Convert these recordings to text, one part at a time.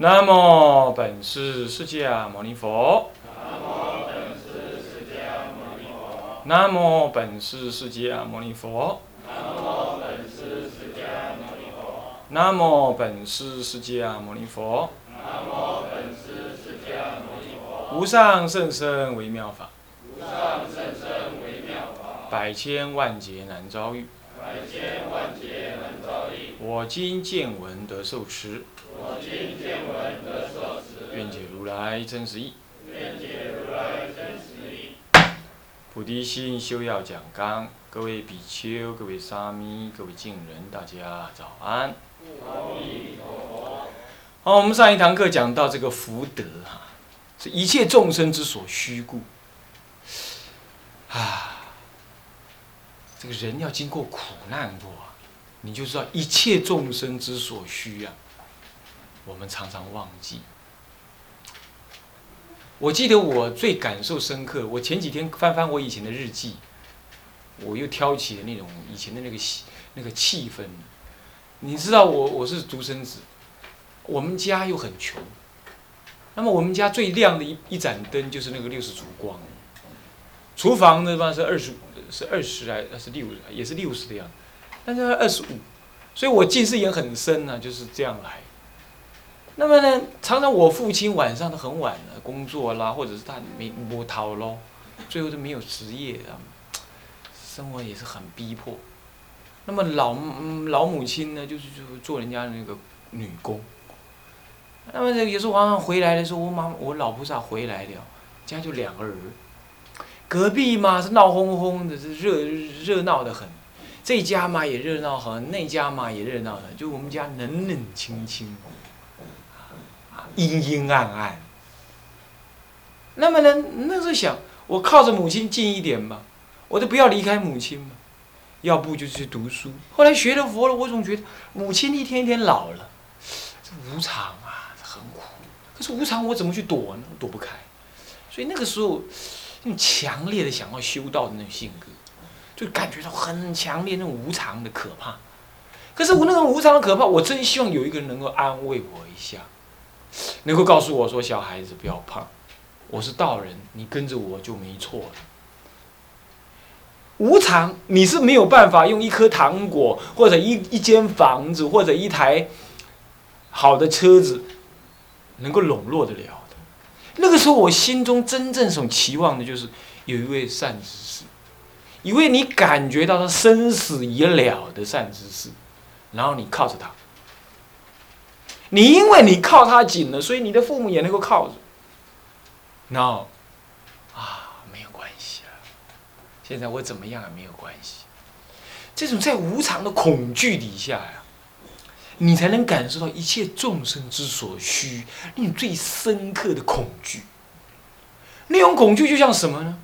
南无本师释迦牟尼佛。南无本师释迦牟尼佛。南无本师释迦牟尼佛。无上甚深微妙法，百千万劫难遭遇。我今见闻得受持，愿解如来真实义。菩提心修要讲纲，各位比丘、各位沙弥、各位敬人，大家早安。好，我们上一堂课讲到这个福德哈，是一切众生之所需故。这个人要经过苦难过，你就知道一切众生之所需啊。我们常常忘记。我记得我最感受深刻，我前几天翻翻我以前的日记，我又挑起了那种以前的那个气氛。你知道我是独生子，我们家又很穷，那么我们家最亮的一盏灯就是那个60烛光。厨房的话是20来是6，也是60的样子，但是25，所以我近视眼很深啊，就是这样来。那么呢，常常我父亲晚上都很晚了，工作啦，或者是他没逃咯，最后都没有职业啊，生活也是很逼迫。那么老母亲呢，就做人家那个女工。那么有时候往往回来的时候，我老菩萨回来了，家就两个人。隔壁嘛是闹哄哄的，是热闹的很，这家嘛也热闹很，那家嘛也热闹很，就我们家冷冷清清，阴阴暗暗。那么呢，那时候想，我靠着母亲近一点吧，我都不要离开母亲嘛，要不就去读书。后来学了佛了，我总觉得母亲一天一天老了，这无常啊，很苦。可是无常我怎么去躲呢？躲不开。所以那个时候，那种强烈的想要修道的那种性格，就感觉到很强烈那种无常的可怕。可是我那种无常的可怕，我真希望有一个人能够安慰我一下，能够告诉我说：“小孩子不要怕，我是道人，你跟着我就没错了。”无常你是没有办法用一颗糖果，或者一间房子，或者一台好的车子，能够笼络得了。那个时候我心中真正所期望的就是有一位善知识，一位你感觉到他生死已了的善知识，然后你靠着他，你因为你靠他紧了，所以你的父母也能够靠着。然后没有关系了，现在我怎么样也没有关系。这种在无常的恐惧底下呀，你才能感受到一切众生之所需，那种最深刻的恐惧。那种恐惧就像什么呢？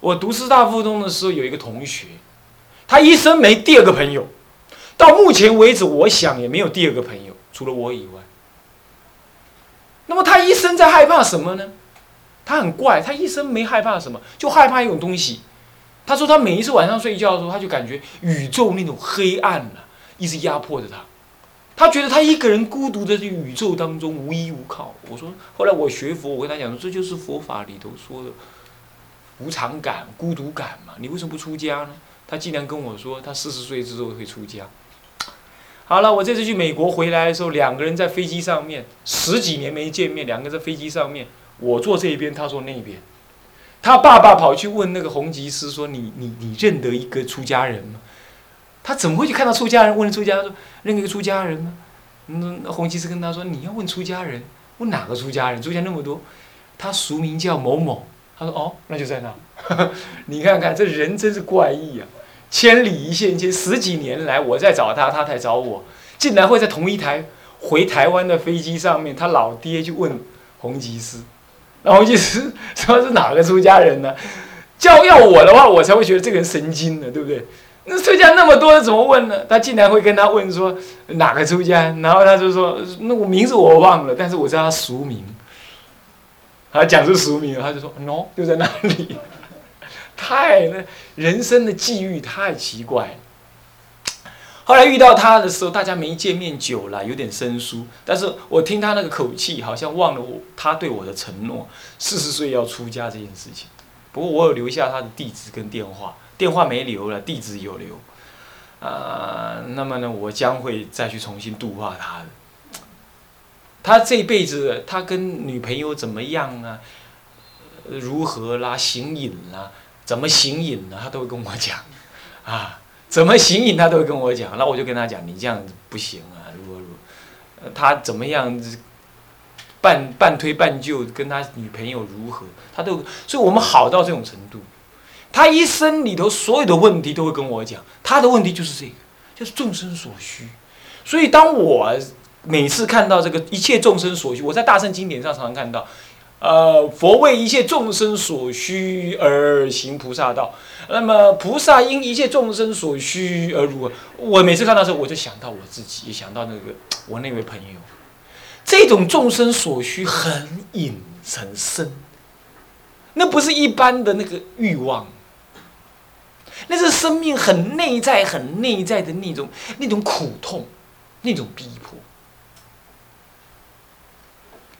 我读师大附中的时候，有一个同学，他一生没第二个朋友，到目前为止，我想也没有第二个朋友，除了我以外。那么他一生在害怕什么呢？他很怪，他一生没害怕什么，就害怕一种东西。他说他每一次晚上睡觉的时候，他就感觉宇宙那种黑暗啊，一直压迫着他。他觉得他一个人孤独的在宇宙当中无依无靠。我说，后来我学佛，我跟他讲说，这就是佛法里头说的无常感、孤独感嘛。你为什么不出家呢？他竟然跟我说，他40岁之后会出家。好了，我这次去美国回来的时候，两个人在飞机上面，10几年没见面，两个人在飞机上面，我坐这边，他坐那边。他爸爸跑去问那个弘吉师说：“你认得一个出家人吗？”他怎么会去看到出家人？问出家人说：“认一个出家人吗？”弘吉师跟他说：“你要问出家人，问哪个出家人？出家那么多，他俗名叫某某。”他说：“哦，那就在那。”你看看这人真是怪异啊！千里一线牵，10几年来我在找他，他才找我，竟然会在同一台回台湾的飞机上面，他老爹去问弘吉师，那弘吉师说是哪个出家人呢？要我的话，我才会觉得这个人神经呢，对不对？那出家那么多，怎么问呢？他竟然会跟他问说哪个出家，然后他就说那我名字我忘了，但是我知道他俗名。他讲是俗名，他就说 no 就在那里。人生的际遇太奇怪了。后来遇到他的时候，大家没见面久了，有点生疏。但是我听他那个口气，好像忘了他对我的承诺，40岁要出家这件事情。不过我有留下他的地址跟电话，电话没留了，地址有留。那么呢，我将会再去重新度化他的。他这辈子，他跟女朋友怎么样啊？如何啦？行淫啦？怎么行淫呢？他都会跟我讲，啊。怎么行淫他都会跟我讲，那我就跟他讲，你这样不行啊！如何，他怎么样，半推半就，跟他女朋友如何，他都，所以我们好到这种程度。他一生里头所有的问题都会跟我讲，他的问题就是这个，就是众生所需。所以当我每次看到这个一切众生所需，我在大乘经典上常常看到。佛为一切众生所需而行菩萨道，那么菩萨因一切众生所需而如何？我每次看到的时候，我就想到我自己，也想到我那位朋友。这种众生所需很隐很深，那不是一般的那个欲望，那是生命很内在、很内在的那种苦痛，那种逼迫。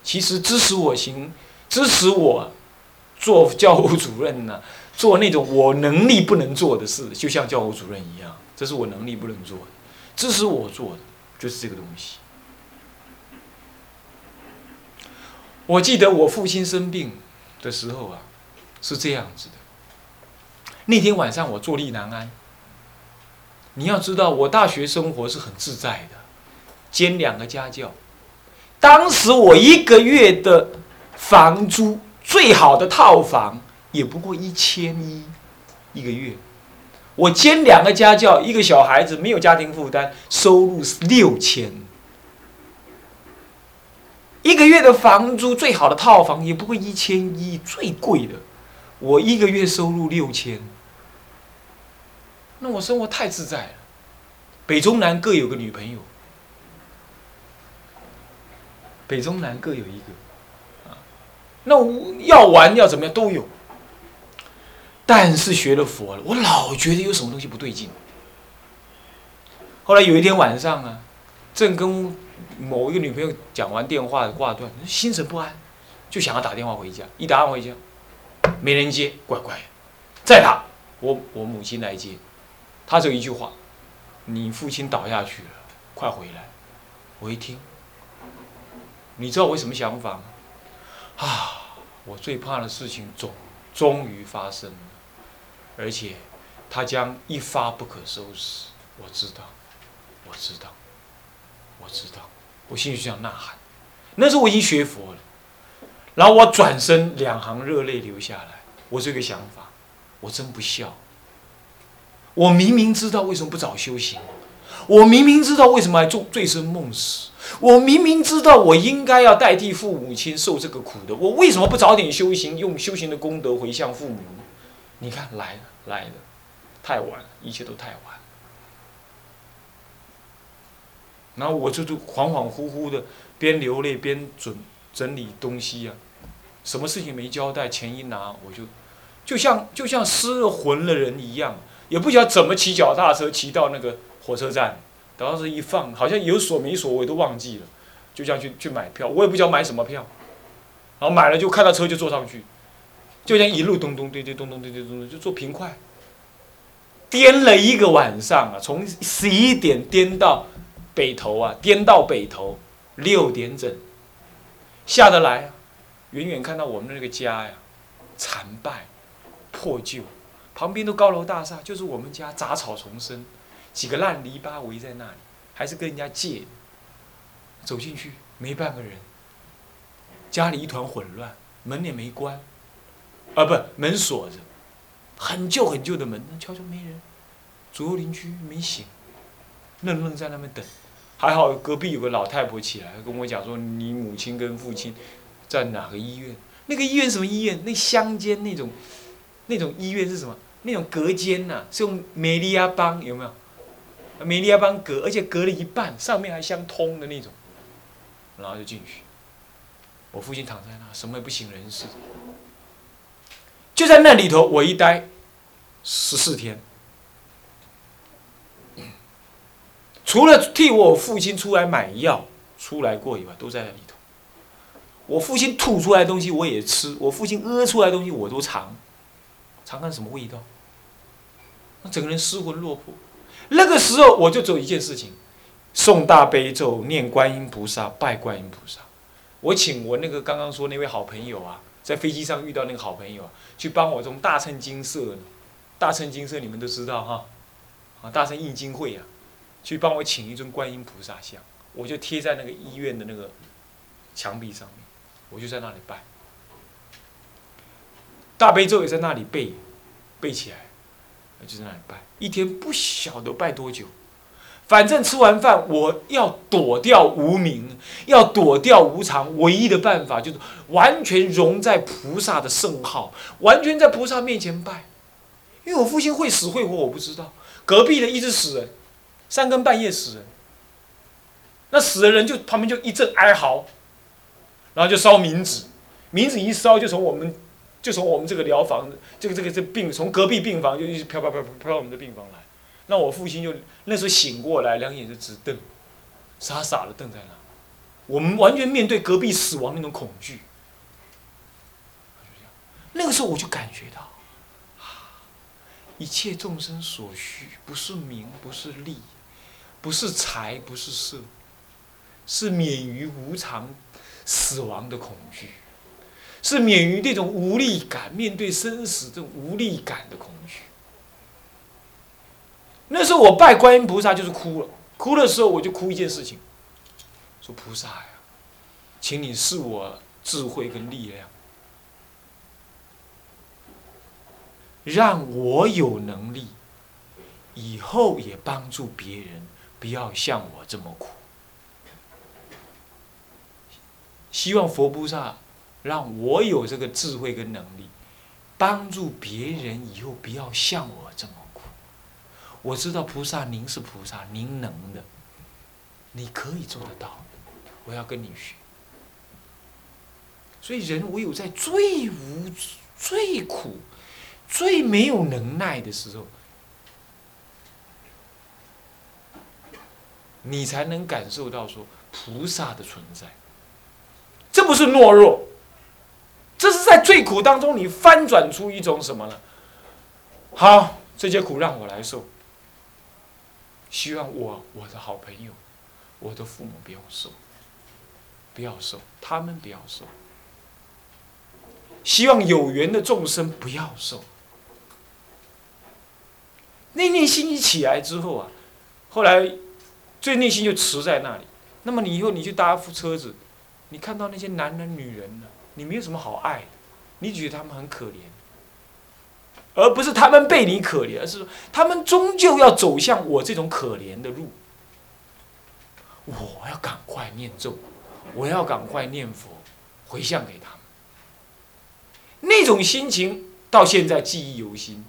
其实支持我做教务主任呢、啊，做那种我能力不能做的事，就像教务主任一样，这是我能力不能做的。支持我做的就是这个东西。我记得我父亲生病的时候啊，是这样子的。那天晚上我坐立难安。你要知道，我大学生活是很自在的，兼两个家教。当时我1个月的房租，最好的套房也不过11001个月，我兼2个家教，一个小孩子，没有家庭负担，收入6000。1个月的房租，最好的套房也不过1100，最贵的，我1个月收入6000，那我生活太自在了。北中南各有个女朋友。北中南各有一个，那要玩要怎么样都有。但是学了佛了，我老觉得有什么东西不对劲。后来有一天晚上啊，正跟某一个女朋友讲完电话挂断，心神不安，就想要打电话回家。一打回家，没人接，怪怪的。再打，我母亲来接，她只有一句话：“你父亲倒下去了，快回来。”我一听。你知道我有什么想法吗？我最怕的事情终于发生了，而且它将一发不可收拾。我知道，我心里就想呐喊。那时候我已经学佛了，然后我转身，2行热泪流下来。我这个想法，我真不孝。我明明知道为什么不早修行，我明明知道为什么还醉生梦死。我明明知道我应该要代替父母亲受这个苦的，我为什么不早点修行，用修行的功德回向父母？你看，来了，太晚了，一切都太晚了。然后我就恍恍惚惚的，边流泪边整理东西啊，什么事情没交代，钱一拿我就像失了魂了人一样，也不晓得怎么骑脚踏车骑到那个火车站。然后是一放，好像有所没所我都忘记了，就这样去买票，我也不知道买什么票，然后买了就看到车就坐上去，就这样一路咚咚对对咚咚对对咚咚就坐平快，颠了一个晚上啊，从11点颠到北头6点整，下得来啊，远远看到我们的那个家呀，残败破旧，旁边都高楼大厦，就是我们家杂草丛生。几个烂篱笆围在那里，还是跟人家借。走进去没半个人，家里一团混乱，门也没关，门锁着，很旧很旧的门，悄悄没人，左右邻居没醒，愣愣在那边等。还好隔壁有个老太婆起来跟我讲说，你母亲跟父亲在哪个医院？那个医院什么医院？那乡间那种医院是什么？那种隔间呐、啊，是用梅利亚邦，有没有？梅利亚邦隔，而且隔了一半，上面还相通的那种，然后就进去。我父亲躺在那，什么也不省人事，就在那里头，我一待14天，除了替我父亲出来买药出来过以外，都在那里头。我父亲吐出来的东西我也吃，我父亲出来的东西我都尝，尝看什么味道。那整个人失魂落魄。那个时候我就做一件事情，诵大悲咒，念观音菩萨，拜观音菩萨。我请我那个刚刚说那位好朋友啊，在飞机上遇到那个好朋友啊，去帮我从大乘精舍，大乘精舍你们都知道哈，啊大乘印经会啊，去帮我请一尊观音菩萨像，我就贴在那个医院的那个墙壁上面，我就在那里拜，大悲咒也在那里背，背起来，就在那里拜，一天不晓得拜多久。反正吃完饭，我要躲掉无明，要躲掉无常，唯一的办法就是完全融在菩萨的圣号，完全在菩萨面前拜。因为我父亲会死会活，我不知道。隔壁的一直死人，三更半夜死人，那死的人就旁边就一阵哀嚎，然后就烧冥纸，冥纸一烧就从我们这个疗房，这病从隔壁病房就一直飘飘飘飘到我们的病房来。那我父亲就那时候醒过来，两眼就直瞪，傻傻的瞪在那。我们完全面对隔壁死亡那种恐惧。那个时候我就感觉到，一切众生所需，不是名，不是利，不是财，不是色，是免于无常、死亡的恐惧，是免于这种无力感，面对生死这种无力感的恐惧。那时候我拜观音菩萨就是哭了，哭的时候我就哭一件事情，说菩萨呀，请你赐我智慧跟力量，让我有能力，以后也帮助别人，不要像我这么苦。希望佛菩萨让我有这个智慧跟能力，帮助别人以后不要像我这么苦。我知道菩萨，您是菩萨，您能的，你可以做得到，我要跟你学。所以人唯有在最苦、最没有能耐的时候，你才能感受到说菩萨的存在。这不是懦弱，这是在最苦当中你翻转出一种什么呢？好，这些苦让我来受。希望我的好朋友，我的父母不要受，不要受，他们不要受。希望有缘的众生不要受。那念心一起来之后啊，后来这念心就持在那里。那么你以后你去搭车子，你看到那些男人女人呢，你没有什么好爱的，你觉得他们很可怜。而不是他们被你可怜，而是他们终究要走向我这种可怜的路。我要赶快念咒，我要赶快念佛，回向给他们。那种心情到现在记忆犹新。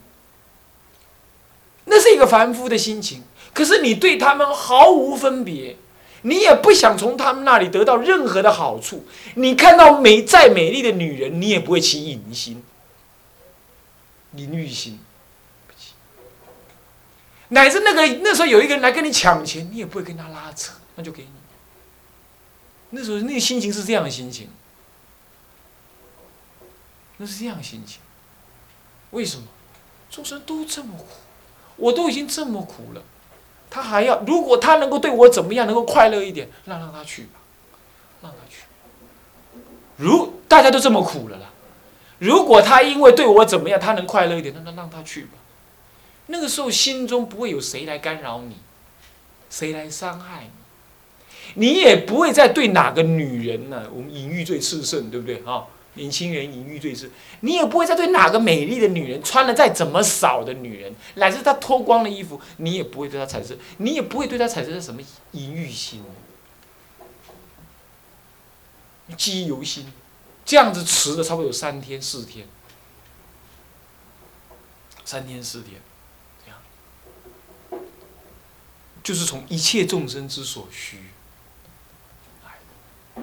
那是一个凡夫的心情，可是你对他们毫无分别，你也不想从他们那里得到任何的好处。你看到再美丽的女人，你也不会起淫心。淫欲心，乃至那时候有一个人来跟你抢钱，你也不会跟他拉扯，那就给你。那时候那个心情是这样的心情，那是这样的心情。为什么众生都这么苦？我都已经这么苦了，他还要？如果他能够对我怎么样，能够快乐一点，那让他去吧，让他去。如大家都这么苦了啦。如果他因为对我怎么样，他能快乐一点，那让他去吧。那个时候心中不会有谁来干扰你，谁来伤害你，你也不会再对哪个女人呢、啊？我们淫欲最炽盛，对不对啊、哦？年轻人淫欲最炽，你也不会再对哪个美丽的女人，穿了再怎么少的女人，乃至她脱光了衣服，你也不会对她产生，你也不会对她产生什么淫欲心，记忆犹新。这样子持了差不多有3天4天，3天4天，这样，就是从一切众生之所需来的。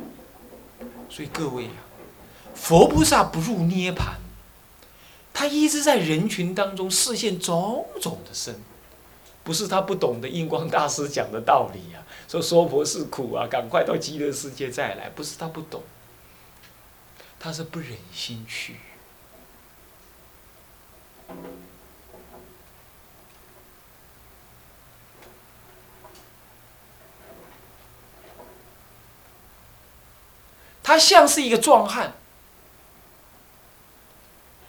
所以各位啊，佛菩萨不入涅盘，他一直在人群当中示现种种的身，不是他不懂得印光大师讲的道理啊，说娑婆是苦啊，赶快到极乐世界再来，不是他不懂，他是不忍心去。他像是一个壮汉，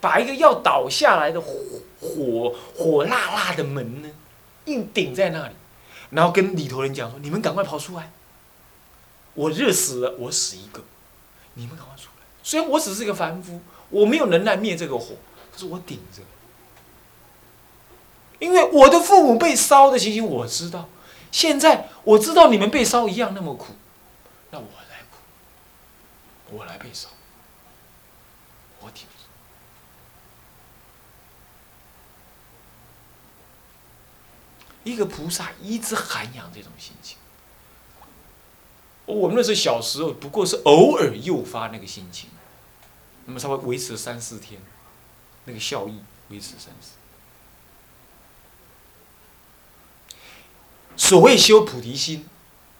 把一个要倒下来的火辣辣的门呢，硬顶在那里，然后跟里头人讲说：“你们赶快跑出来！我热死了，我死一个！你们赶快出来！虽然我只是个凡夫，我没有能耐灭这个火，可是我顶着。因为我的父母被烧的情形我知道，现在我知道你们被烧一样那么苦，那我。”我来被烧，我挺住。一个菩萨一直涵养这种心情。我们那时候小时候，不过是偶尔诱发那个心情，那么稍微维持3、4天，那个效益维持3、4。所谓修菩提心，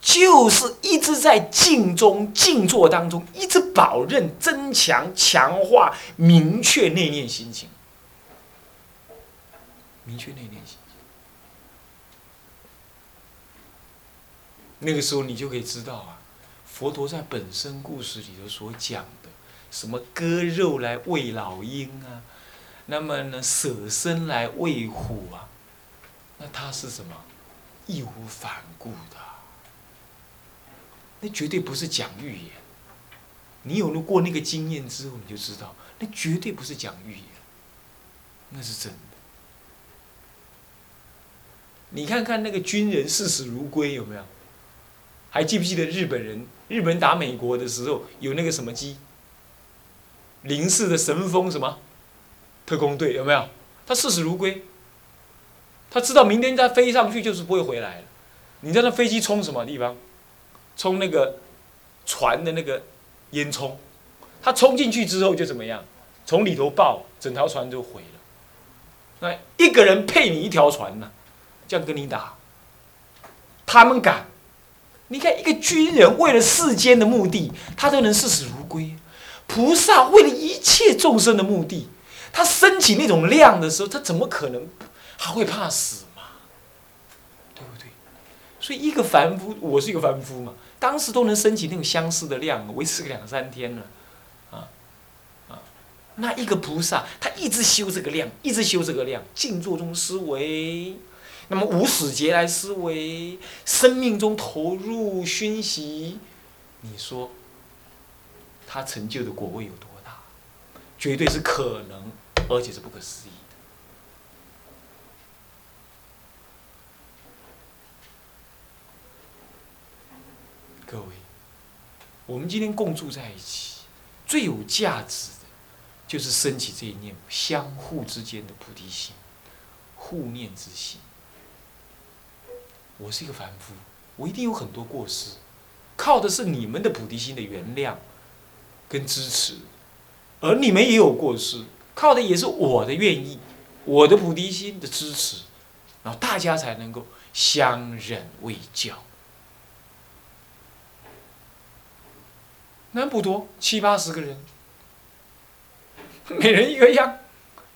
就是一直在静中静坐当中，一直保任增强强化明确内念心情，明确内念心情。那个时候你就可以知道啊，佛陀在本身故事里头所讲的，什么割肉来喂老鹰啊，那么呢舍身来喂虎啊，那他是什么？义无反顾的。那绝对不是讲预言，你有了过那个经验之后，你就知道，那绝对不是讲预言，那是真的。你看看那个军人视死如归有没有？还记不记得日本人？日本人打美国的时候有那个什么机？04的神风什么？特工队有没有？他视死如归，他知道明天他飞上去就是不会回来了。你知道那飞机冲什么地方？冲那个船的那个烟囱，他冲进去之后就怎么样？从里头爆，整条船就毁了。那一个人配你一条船呢、啊，这样跟你打，他们敢？你看一个军人为了世间的目的，他都能视死如归；菩萨为了一切众生的目的，他升起那种量的时候，他怎么可能还会怕死？所以，一个凡夫，我是一个凡夫嘛，当时都能升起那种相似的量，维持个2、3天了，那一个菩萨，他一直修这个量，一直修这个量，静坐中思维，那么无始劫来思维，生命中投入熏习，你说，他成就的果位有多大？绝对是可能，而且是不可思议。各位，我们今天共住在一起，最有价值的，就是升起这一念相互之间的菩提心，互念之心。我是一个凡夫，我一定有很多过失，靠的是你们的菩提心的原谅跟支持，而你们也有过失，靠的也是我的愿意，我的菩提心的支持，然后大家才能够相忍为教。人不多，70、80个人，每人一个样。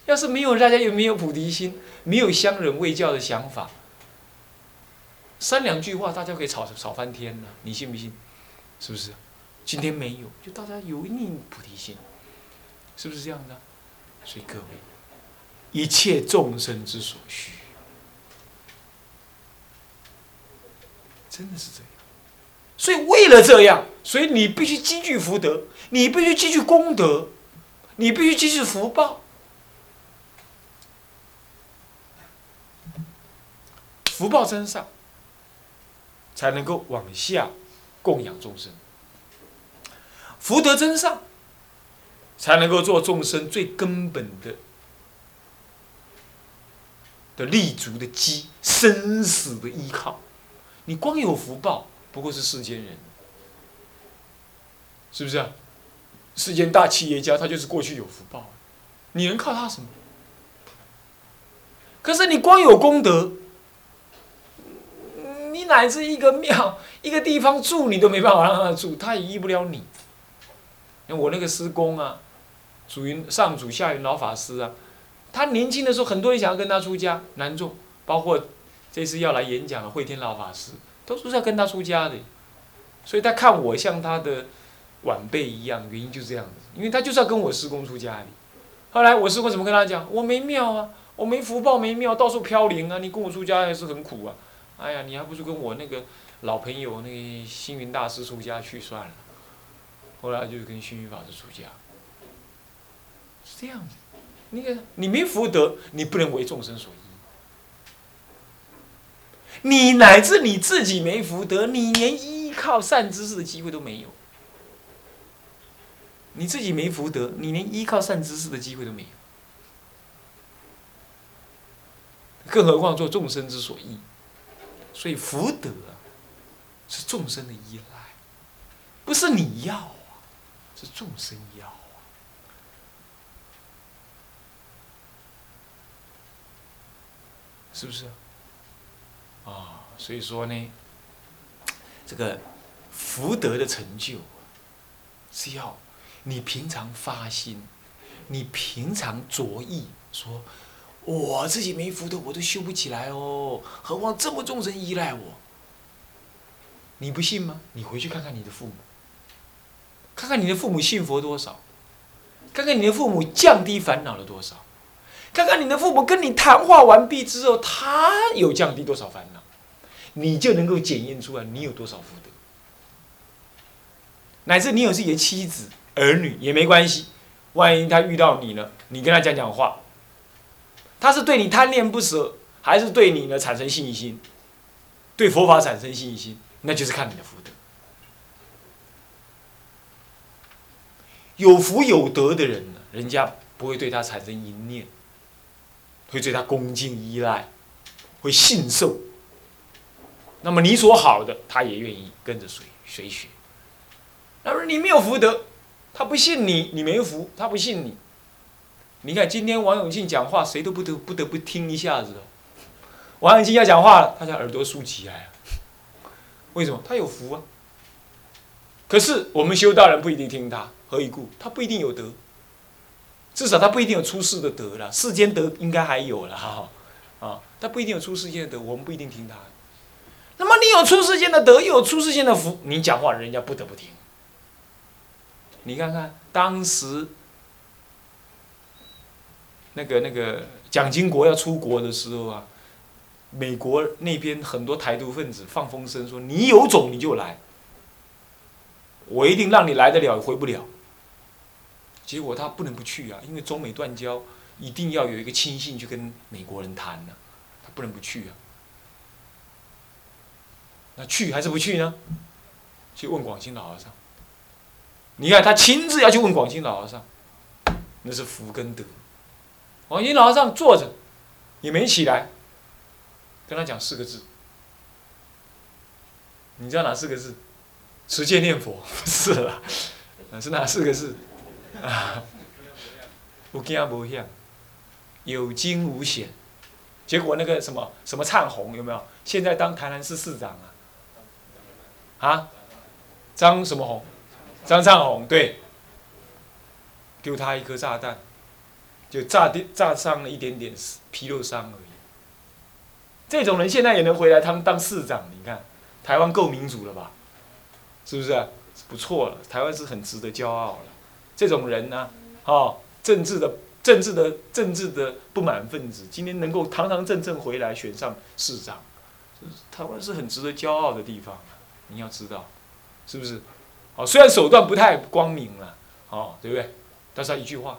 要是没有大家有没有菩提心，没有相忍为教的想法，3、2句话大家可以吵翻天了，你信不信？是不是？今天没有，就大家有一念菩提心，是不是这样的、啊？所以各位，一切众生之所需，真的是这样。所以为了这样，所以你必须积聚福德，你必须积聚功德，你必须积聚福报。福报增上，才能够往下供养众生；福德增上，才能够做众生最根本的立足的基、生死的依靠。你光有福报，不过是世间人，是不是啊？世间大企业家，他就是过去有福报，你能靠他什么？可是你光有功德，乃至一个庙、一个地方住，你都没办法让他住，他也依不了你。我那个师公啊，主云上主下云老法师啊，他年轻的时候，很多人想要跟他出家，难做。包括这次要来演讲的慧天老法师，都是要跟他出家的。所以他看我像他的晚辈一样，原因就是这样子，因为他就是要跟我师公出家的。后来我师公怎么跟他讲？我没庙啊，我没福报，没庙，到处飘零啊，你跟我出家还是很苦啊。哎呀，你还不如跟我那个老朋友那个星云大师出家去算了。后来就跟星云法师出家，是这样子。那个你没福德，你不能为众生所依。你乃至你自己没福德，你连依靠善知识的机会都没有。你自己没福德，你连依靠善知识的机会都没有，更何况做众生之所依。所以福德啊，是众生的依赖，不是你要啊，是众生要啊。是不是啊？所以说呢，这个福德的成就，是要你平常发心，你平常着意说，我自己没福德，我都修不起来哦，何况这么众生依赖我？你不信吗？你回去看看你的父母，看看你的父母信佛多少，看看你的父母降低烦恼了多少，看看你的父母跟你谈话完毕之后，他有降低多少烦恼，你就能够检验出来你有多少福德，乃至你有自己的妻子、儿女也没关系，万一他遇到你了，你跟他讲话。他是对你贪恋不舍，还是对你呢产生信心，对佛法产生信心，那就是看你的福德。有福有德的人呢，人家不会对他产生淫念，会对他恭敬依赖，会信受。那么你所好的，他也愿意跟着随学。那么你没有福德，他不信你，你没福，他不信你。你看今天王永庆讲话，谁都不得不听一下子。王永庆要讲话了，大家耳朵竖起来了。为什么？他有福啊。可是我们修道人不一定听他，何以故？他不一定有德，至少他不一定有出世的德了。世间德应该还有了哈，他不一定有出世间的德，我们不一定听他。那么你有出世间的德，又有出世间的福，你讲话人家不得不听。你看看当时。那个蒋经国要出国的时候啊，美国那边很多台独分子放风声说，你有种你就来，我一定让你来得了回不了。结果他不能不去啊，因为中美断交一定要有一个亲信去跟美国人谈啊，他不能不去啊。那去还是不去呢？去问广钦老和尚。你看他亲自要去问广钦老和尚，那是福跟德。广钦老和尚坐着，也没起来，跟他讲四个字。你知道哪四个字？持戒念佛，不是啦，是哪四个字？啊，有惊无险，有惊无险。结果那个什么什么灿鸿有没有？现在当台南市市长啊？啊，张什么鸿？张灿鸿对。丢他一颗炸弹。就炸伤了一点点皮肉伤而已。这种人现在也能回来，他们当市长，你看，台湾够民主了吧？是不是啊？不错了，台湾是很值得骄傲了。这种人呢、啊，政治的不满分子，今天能够堂堂正正回来选上市长，台湾是很值得骄傲的地方、啊。你要知道，是不是？哦，虽然手段不太光明了、啊，哦，对不对？但是他一句话。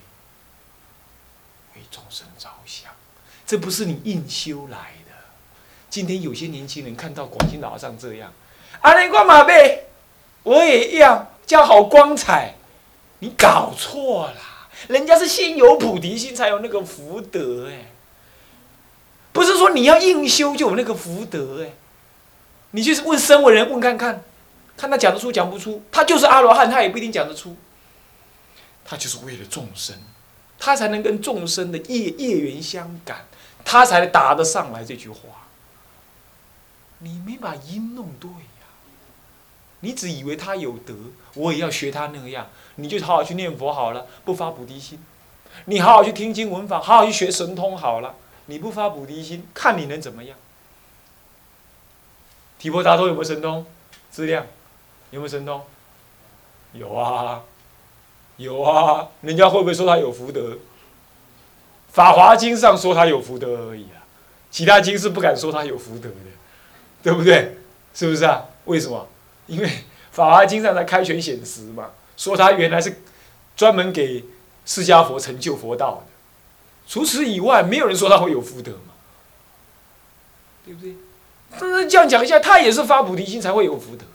为众生着想，这不是你硬修来的。今天有些年轻人看到广钦老和尚这样，安尼我嘛买，我也要，这样好光彩。你搞错了，人家是先有菩提心才有那个福德哎，不是说你要硬修就有那个福德哎。你去问声闻人问看看，看他讲得出讲不出，他就是阿罗汉，他也不一定讲得出。他就是为了众生，他才能跟众生的业缘相感，他才答得上来这句话。你没把因弄对呀、啊，你只以为他有德，我也要学他那样，你就好好去念佛好了，不发菩提心；你好好去听经闻法，好好去学神通好了，你不发菩提心，看你能怎么样？提婆达多有没有神通？资量有没有神通？有啊。有啊，人家会不会说他有福德？《法华经》上说他有福德而已啊，其他经是不敢说他有福德的，对不对？是不是啊？为什么？因为《法华经》上才开权显实嘛，说他原来是专门给释迦佛成就佛道的。除此以外，没有人说他会有福德嘛，对不对？那这样讲一下，他也是发菩提心才会有福德。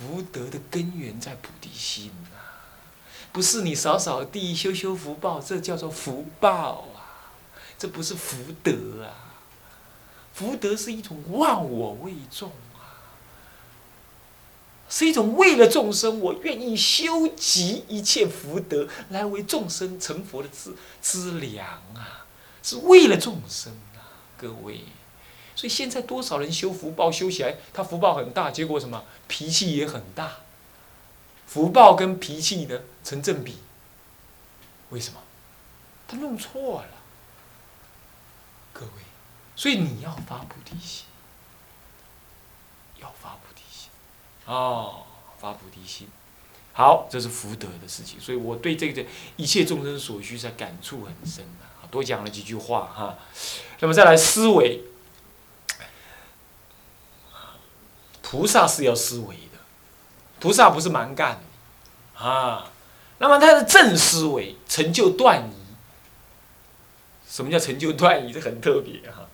福德的根源在菩提心啊，不是你扫扫地修修福报，这叫做福报啊，这不是福德啊。福德是一种忘我为众啊，是一种为了众生，我愿意修集一切福德来为众生成佛的资粮啊，是为了众生啊，各位。所以现在多少人修福报，修起来他福报很大，结果什么脾气也很大，福报跟脾气呢成正比。为什么？他弄错了，各位。所以你要发菩提心，要发菩提心，哦，发菩提心。好，这是福德的事情。所以我对这个一切众生所需才感触很深啊，多讲了几句话哈。那么再来思维。菩萨是要思维的，菩萨不是蛮干的啊。那么他的正思维成就断疑。什么叫成就断疑？这很特别哈。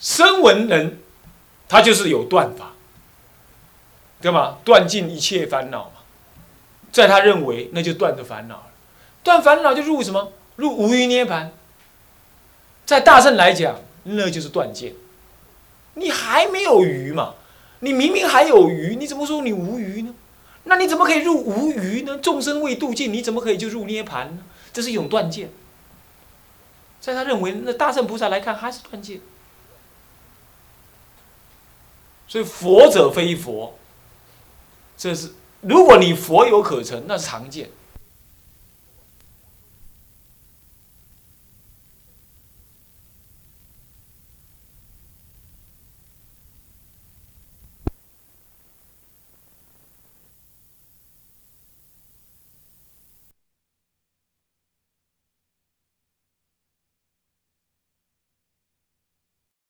声闻人，他就是有断法，对吗？断尽一切烦恼嘛，在他认为那就断的烦恼了，断烦恼就入什么？入无余涅盘。在大乘来讲，那就是断见。你还没有余嘛？你明明还有余，你怎么说你无余呢？那你怎么可以入无余呢？众生未度尽，你怎么可以就入涅盘呢？这是一种断见。在他认为，那大乘菩萨来看还是断见。所以佛者非佛，这是如果你佛有可成，那是常见。